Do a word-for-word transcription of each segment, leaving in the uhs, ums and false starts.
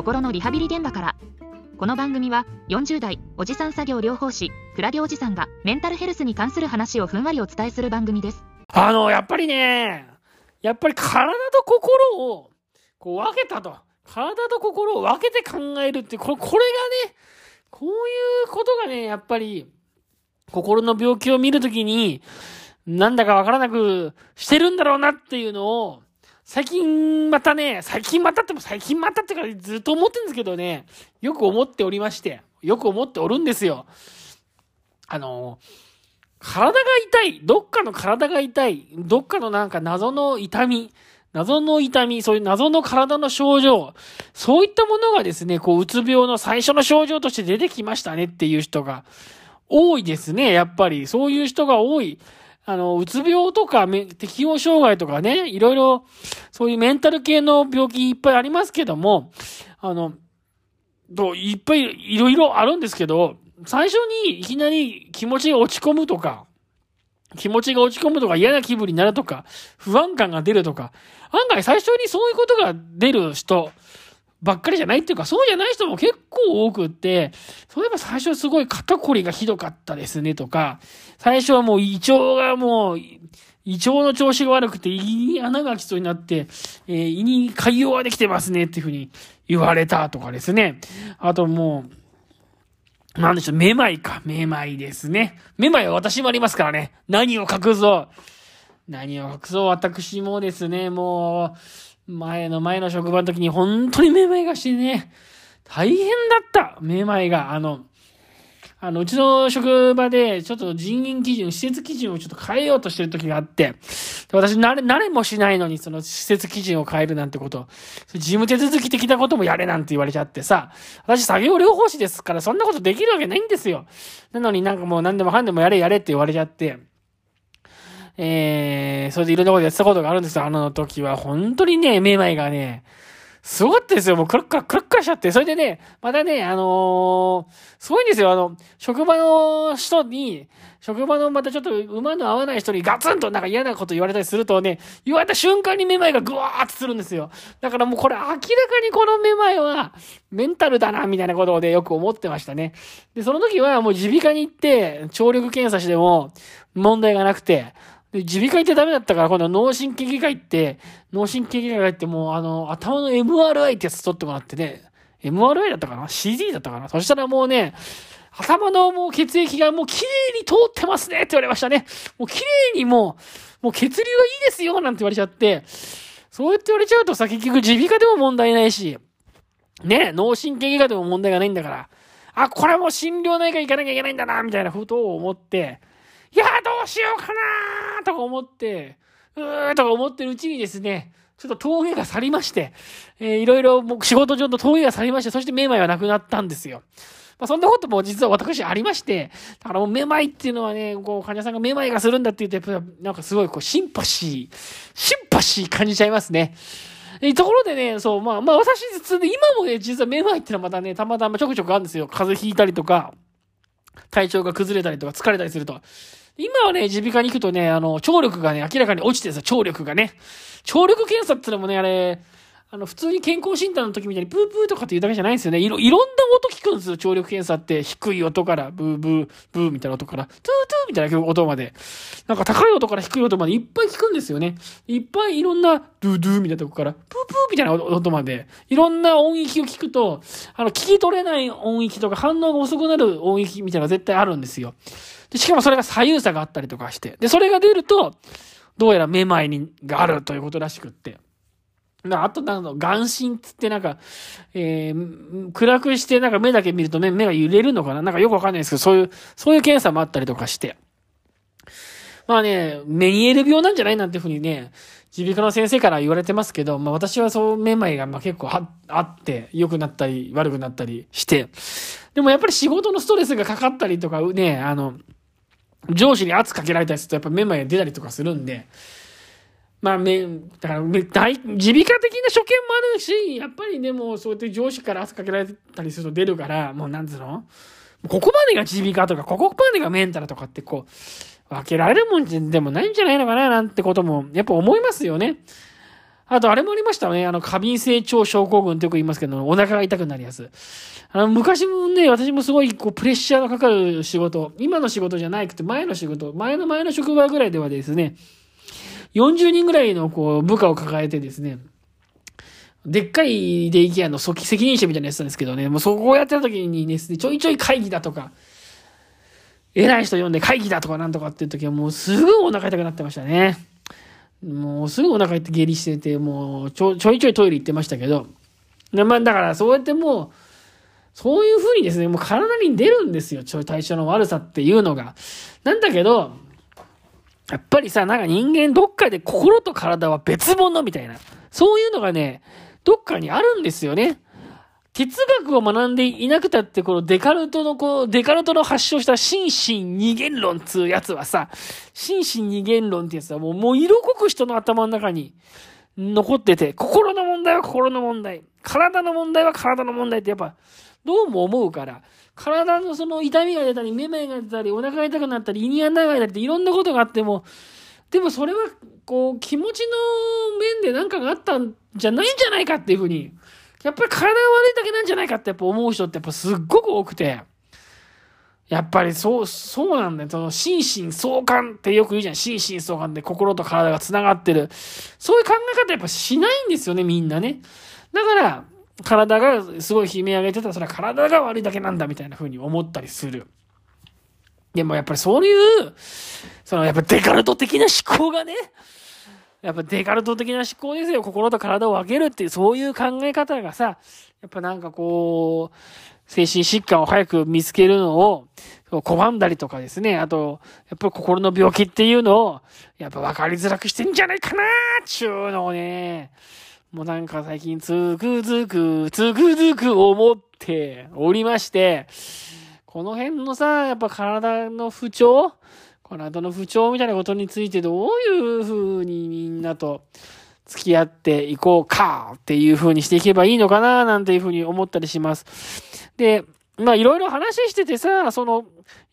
心のリハビリ現場から。この番組はよんじゅう代おじさん作業療法士倉木おじさんがメンタルヘルスに関する話をふんわりお伝えする番組です。あのやっぱりねやっぱり体と心をこう分けたと体と心を分けて考えるってこれ、これがねこういうことがねやっぱり心の病気を見るときになんだかわからなくしてるんだろうなっていうのを最近またね、最近またっても最近またってからずっと思ってるんですけどね、よく思っておりまして、よく思っておるんですよ。あの、体が痛い、どっかの体が痛い、どっかのなんか謎の痛み、謎の痛み、そういう謎の体の症状、そういったものがですね、こう、うつ病の最初の症状として出てきましたねっていう人が多いですね、やっぱり。そういう人が多い。あの、うつ病とか、適応障害とかね、いろいろ、そういうメンタル系の病気いっぱいありますけども、あの、どういっぱいいろいろあるんですけど、最初にいきなり気持ちが落ち込むとか、気持ちが落ち込むとか、嫌な気分になるとか、不安感が出るとか、案外最初にそういうことが出る人ばっかりじゃないっていうか、そうじゃない人も結構多くって、そういえば最初すごい肩こりがひどかったですねとか、最初はもう胃腸がもう、胃腸の調子が悪くて胃に穴が開きそうになって、えー、胃に潰瘍ができてますねっていうふうに言われたとかですね。あともう、なんでしょう、めまいか。めまいですね。めまいは私もありますからね。何を隠そう。何を隠そう。私もですね、もう、前の前の職場の時に本当にめまいがしてね、大変だった。めまいが。あの、あの、うちの職場でちょっと人員基準、施設基準をちょっと変えようとしてる時があって、私慣れ、慣れもしないのにその施設基準を変えるなんてこと、事務手続き的なこともやれなんて言われちゃってさ、私作業療法士ですからそんなことできるわけないんですよ。なのになんかもう何でもかんでもやれやれって言われちゃって、えー、それでいろんなことやってたことがあるんですよ。あの時は本当にね、めまいがね、すごかったですよ。もうクラッカークラッカーしちゃって。それでね、またね、あのー、すごいんですよ。あの、職場の人に、職場のまたちょっと馬の合わない人にガツンとなんか嫌なこと言われたりするとね、言われた瞬間にめまいがぐわーってするんですよ。だからもうこれ明らかにこのめまいはメンタルだな、みたいなことをね、よく思ってましたね。で、その時はもう耳鼻科に行って、聴力検査しても問題がなくて、で、耳鼻科行ってダメだったから、今度脳神経外科行って、脳神経外科行ってもう、あの、頭の エムアールアイ ってやつ取ってもらってね、エムアールアイ だったかな？ シーディー だったかな？そしたらもうね、頭のもう血液がもう綺麗に通ってますねって言われましたね。もう綺麗にもう、もう血流がいいですよなんて言われちゃって、そうやって言われちゃうとさ、結局耳鼻科でも問題ないし、ね、脳神経外科でも問題がないんだから、あ、これはもう心療内科行かなきゃいけないんだな、みたいなことを思って、いやーどうしようかなーとか思って、うーとか思ってるうちにですね、ちょっと峠が去りまして、えー、いろいろもう仕事上の峠が去りまして、そしてめまいはなくなったんですよ。まあそんなことも実は私ありまして、だからもうめまいっていうのはね、こう患者さんがめまいがするんだって言うと、やっぱなんかすごいこうシンパシー、シンパシー感じちゃいますね。ところでね、そう、まあまあ私実は今もね、実はめまいっていうのはまたね、たまたまちょくちょくあるんですよ。風邪ひいたりとか、体調が崩れたりとか疲れたりすると。今はね、耳鼻科に行くとね、あの、聴力がね、明らかに落ちてるんですよ、聴力がね。聴力検査ってのもね、あれ、あの、普通に健康診断の時みたいに、プープーとかっていうだけじゃないんですよね。いろ、いろんな音聞くんですよ、聴力検査って。低い音から、ブーブー、ブーみたいな音から、トゥートゥーみたいな音まで。なんか高い音から低い音までいっぱい聞くんですよね。いっぱいいろんな、ドゥドゥみたいなとこから、プープーみたいな音まで。いろんな音域を聞くと、あの、聞き取れない音域とか、反応が遅くなる音域みたいなのが絶対あるんですよ。で、しかもそれが左右差があったりとかして。で、それが出ると、どうやらめまいに、があるということらしくって。な、あと、なんか、眼神つってなんか、えー、暗くしてなんか目だけ見ると目、目が揺れるのかな？なんかよくわかんないですけど、そういう、そういう検査もあったりとかして。まあね、メニエル病なんじゃないなんていうふうにね、耳鼻科の先生から言われてますけど、まあ私はそう、めまいがまあ結構はあって、良くなったり、悪くなったりして。でもやっぱり仕事のストレスがかかったりとか、ね、あの、上司に圧かけられたりするとやっぱめまいが出たりとかするんで、まあめ、だからめ、大、耳鼻科的な所見もあるし、やっぱりね、もうそうやって上司から圧かけられたりすると出るから、もうなんつうの？ここまでが耳鼻科とか、ここまでがメンタルとかってこう、分けられるもんでもないんじゃないのかな、なんてことも、やっぱ思いますよね。あとあれもありましたよね。あの過敏性腸症候群ってよく言いますけど、お腹が痛くなるやつ。あの昔もね、私もすごいこうプレッシャーがかかる仕事、今の仕事じゃなくて前の仕事、前の前の職場ぐらいではですね、よんじゅうにんぐらいのこう部下を抱えてですね、でっかいデイケアの責任者みたいなやつなんですけどね、もうそこをやってた時にですね、ちょいちょい会議だとか、偉い人呼んで会議だとかなんとかっていう時はもうすぐお腹痛くなってましたね。もうすぐお腹痛くて下痢してて、もうちょ、ちょいちょいトイレ行ってましたけど。まあだからそうやってもう、そういう風にですね、もう体に出るんですよ。ちょい体調の悪さっていうのが。なんだけど、やっぱりさ、なんか人間どっかで心と体は別物みたいな。そういうのがね、どっかにあるんですよね。哲学を学んでいなくたって、このデカルトのこう、デカルトの発症した心身二元論っつうやつはさ、心身二元論ってやつはもう、もう色濃く人の頭の中に残ってて、心の問題は心の問題、体の問題は体の問題ってやっぱ、どうも思うから、体のその痛みが出たり、めまいが出たり、お腹が痛くなったり、胃に穴が開いたりっていろんなことがあっても、でもそれは、こう、気持ちの面で何かがあったんじゃないんじゃないかっていうふうに、やっぱり体が悪いだけなんじゃないかってやっぱ思う人ってやっぱすっごく多くて、やっぱりそう、そうなんだよ。その心身相関ってよく言うじゃん。心身相関で心と体が繋がってる。そういう考え方やっぱしないんですよね、みんなね。だから、体がすごい悲鳴上げてたら、それは体が悪いだけなんだみたいな風に思ったりする。でもやっぱりそういう、そのやっぱデカルト的な思考がね、やっぱデカルト的な思考ですよ。心と体を分けるっていう、そういう考え方がさ、やっぱなんかこう、精神疾患を早く見つけるのを拒んだりとかですね。あと、やっぱり心の病気っていうのを、やっぱ分かりづらくしてんじゃないかなーちゅうのをね、もうなんか最近つくづく、つくづく思っておりまして、この辺のさ、やっぱ体の不調この後の不調みたいなことについてどういう風にみんなと付き合っていこうかっていう風にしていけばいいのかななんていう風に思ったりします。で、まあいろいろ話しててさ、その、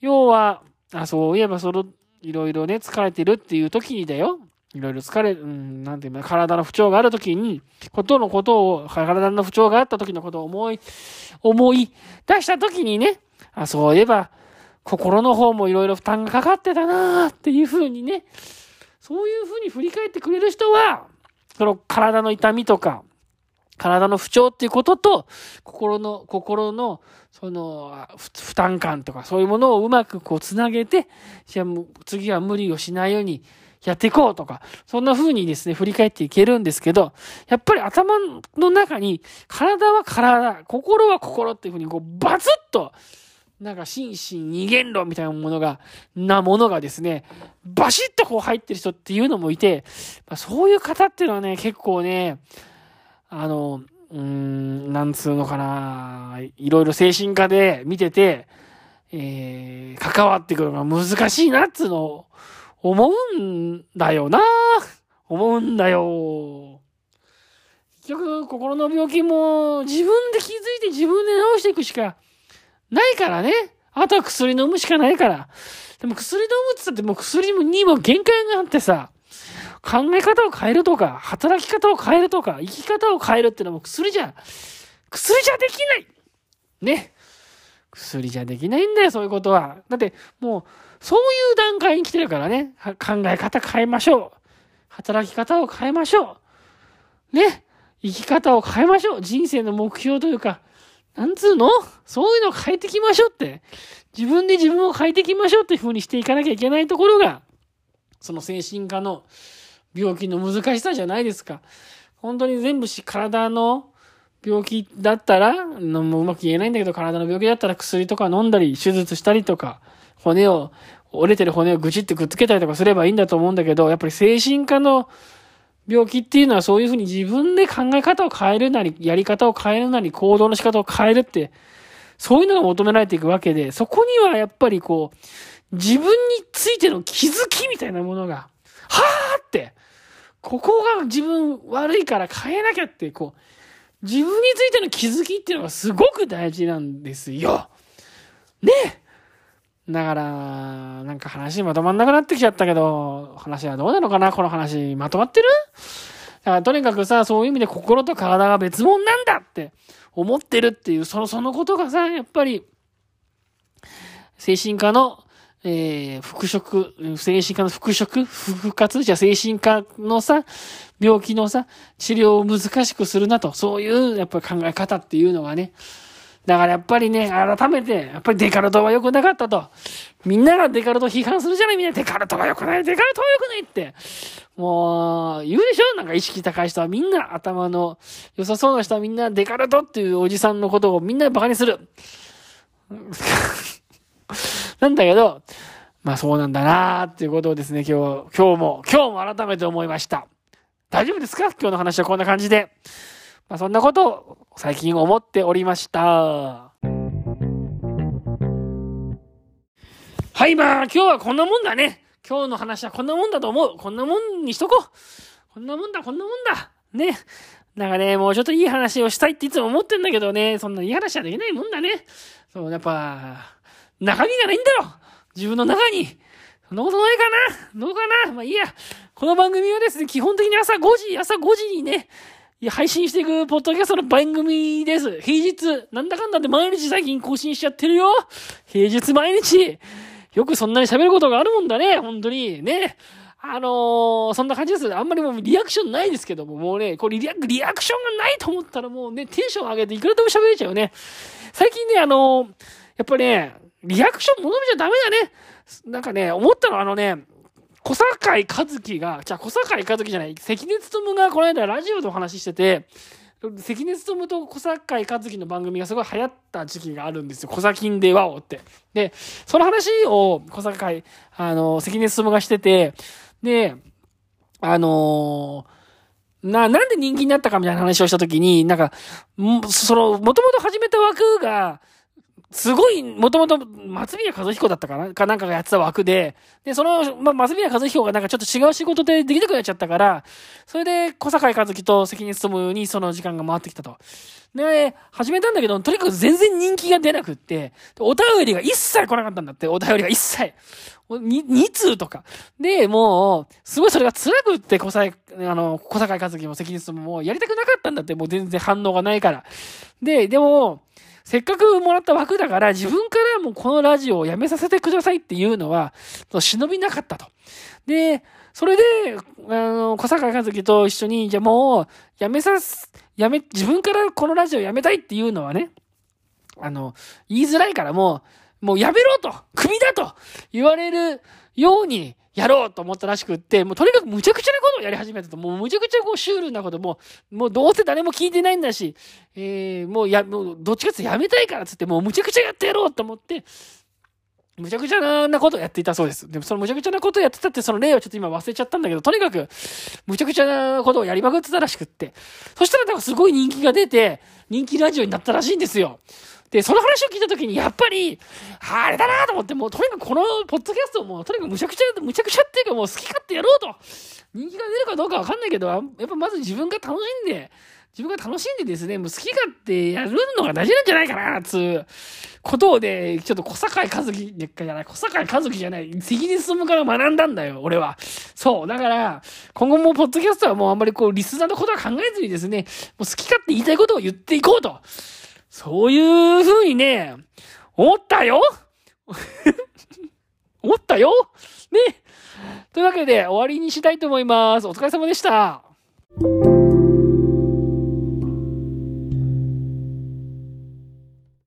要は、あ、そういえばその、いろいろね、疲れてるっていう時にだよ。いろいろ疲れ、うん、なんていうの、体の不調がある時に、ことのことを、体の不調があった時のことを思い、思い出した時にね、あ、そういえば、心の方もいろいろ負担がかかってたなーっていう風にね、そういう風に振り返ってくれる人は、その体の痛みとか、体の不調っていうことと、心の、心の、その、負担感とか、そういうものをうまくこうつなげて、次は無理をしないようにやっていこうとか、そんな風にですね、振り返っていけるんですけど、やっぱり頭の中に、体は体、心は心っていう風にこう、バツッと、なんか心身二元論みたいなものが、なものがですね、バシッとこう入ってる人っていうのもいて、まあ、そういう方っていうのはね、結構ね、あの、うーん、なんつうのかな、いろいろ精神科で見てて、えー、関わってくるのが難しいなっつうのを思うんだよな、思うんだよ。結局、心の病気も自分で気づいて自分で治していくしか、ないからね。あとは薬飲むしかないから。でも薬飲むって言ってもう薬にも限界があってさ、考え方を変えるとか、働き方を変えるとか、生き方を変えるってのはもう薬じゃ、薬じゃできないね。薬じゃできないんだよ、そういうことは。だってもう、そういう段階に来てるからね。考え方変えましょう。働き方を変えましょう。ね。生き方を変えましょう。人生の目標というか、なんつうの？そういうのを変えてきましょうって。自分で自分を変えてきましょうっていう風にしていかなきゃいけないところが、その精神科の病気の難しさじゃないですか。本当に全部し、体の病気だったら、もううまく言えないんだけど、体の病気だったら薬とか飲んだり、手術したりとか、骨を、折れてる骨をぐちってくっつけたりとかすればいいんだと思うんだけど、やっぱり精神科の病気っていうのはそういうふうに自分で考え方を変えるなり、やり方を変えるなり、行動の仕方を変えるって、そういうのが求められていくわけで、そこにはやっぱりこう、自分についての気づきみたいなものが、はぁって、ここが自分悪いから変えなきゃって、こう、自分についての気づきっていうのがすごく大事なんですよ。ねだから、なんか話まとまんなくなってきちゃったけど、話はどうなのかなこの話。まとまってるからとにかくさ、そういう意味で心と体が別物なんだって思ってるっていう、その、そのことがさ、やっぱり、精神科の、えー、復職、精神科の復職復活じゃ精神科のさ、病気のさ、治療を難しくするなと、そういう、やっぱり考え方っていうのがね、だからやっぱりね、改めて、やっぱりデカルトは良くなかったと。みんながデカルト批判するじゃない、みんなデカルトは良くない、デカルトは良くないって。もう、言うでしょ？なんか意識高い人はみんな、頭の良さそうな人はみんなデカルトっていうおじさんのことをみんなバカにする。なんだけど、まあそうなんだなーっていうことをですね、今日、今日も、今日も改めて思いました。大丈夫ですか？今日の話はこんな感じで。まあ、そんなことを最近思っておりました。はい、まあ今日はこんなもんだね。今日の話はこんなもんだと思う。こんなもんにしとこう。こんなもんだ、こんなもんだ。ね。なんかね、もうちょっといい話をしたいっていつも思ってんだけどね、そんないい話はできないもんだね。そう、やっぱ、中身がないんだろ。自分の中に。そんなことないかな？どうかな？まあいいや。この番組はですね、基本的に朝ごじ、朝ごじにね、配信していくポッドキャストの番組です。平日、なんだかんだって毎日最近更新しちゃってるよ。平日毎日。よくそんなに喋ることがあるもんだね。本当に。ね。あのー、そんな感じです。あんまりもうリアクションないですけども、もうね、これリア、リアクションがないと思ったらもうね、テンション上げていくらでも喋れちゃうね。最近ね、あのー、やっぱりね、リアクション求めちゃダメだね。なんかね、思ったのはあのね、小堺一樹が、じゃあ小堺一樹じゃない、関根勤がこの間ラジオでお話ししてて、関根勤と小堺一樹の番組がすごい流行った時期があるんですよ。小堺でワオって。で、その話を小堺、あの、関根勤がしてて、で、あのー、な、なんで人気になったかみたいな話をしたときに、なんか、その、もともと始めた枠が、すごい、もともと、松宮和彦だったかなかなんかがやってた枠で、で、その、まあ、松宮和彦がなんかちょっと違う仕事でできなくなっちゃったから、それで、小堺一樹と関根勤にその時間が回ってきたと。で、始めたんだけど、とにかく全然人気が出なくって、お便りが一切来なかったんだって、お便りが一切。に通とか。で、もう、すごいそれが辛くって、小堺、あの、小堺一樹も関根勤もやりたくなかったんだって、もう全然反応がないから。で、でも、せっかくもらった枠だから自分からもうこのラジオをやめさせてくださいっていうのは忍びなかったと。で、それで、あの、小坂和樹と一緒に、じゃあもう、やめさす、やめ、自分からこのラジオやめたいっていうのはね、あの、言いづらいからもう、もうやめろと、クビだと言われるように、やろうと思ったらしくって、もうとにかくむちゃくちゃなことをやり始めたと、もうむちゃくちゃこうシュールなことも、もうどうせ誰も聞いてないんだし、えー、もうや、もうどっちかってやめたいからっつって、もうむちゃくちゃやってやろうと思って、むちゃくちゃなことをやっていたそうです。でもそのむちゃくちゃなことをやってたってその例をちょっと今忘れちゃったんだけど、とにかく、むちゃくちゃなことをやりまくってたらしくって。そしたらなんかすごい人気が出て、人気ラジオになったらしいんですよ。で、その話を聞いたときに、やっぱり、あれだなと思って、もうとにかくこのポッドキャストをもうとにかくむちゃくちゃ、むちゃくちゃっていうかもう好き勝手やろうと。人気が出るかどうかわかんないけど、やっぱまず自分が楽しんで、自分が楽しんでですね、もう好き勝手やるのが大事なんじゃないかな、つうことをね、ちょっと小堺一樹じゃない、小堺一樹じゃない、関根勤から学んだんだよ、俺は。そう。だから、今後もポッドキャストはもうあんまりこう、リスナーのことは考えずにですね、もう好き勝手言いたいことを言っていこうと。そういう風にね、思ったよ思ったよね。というわけで、終わりにしたいと思います。お疲れ様でした。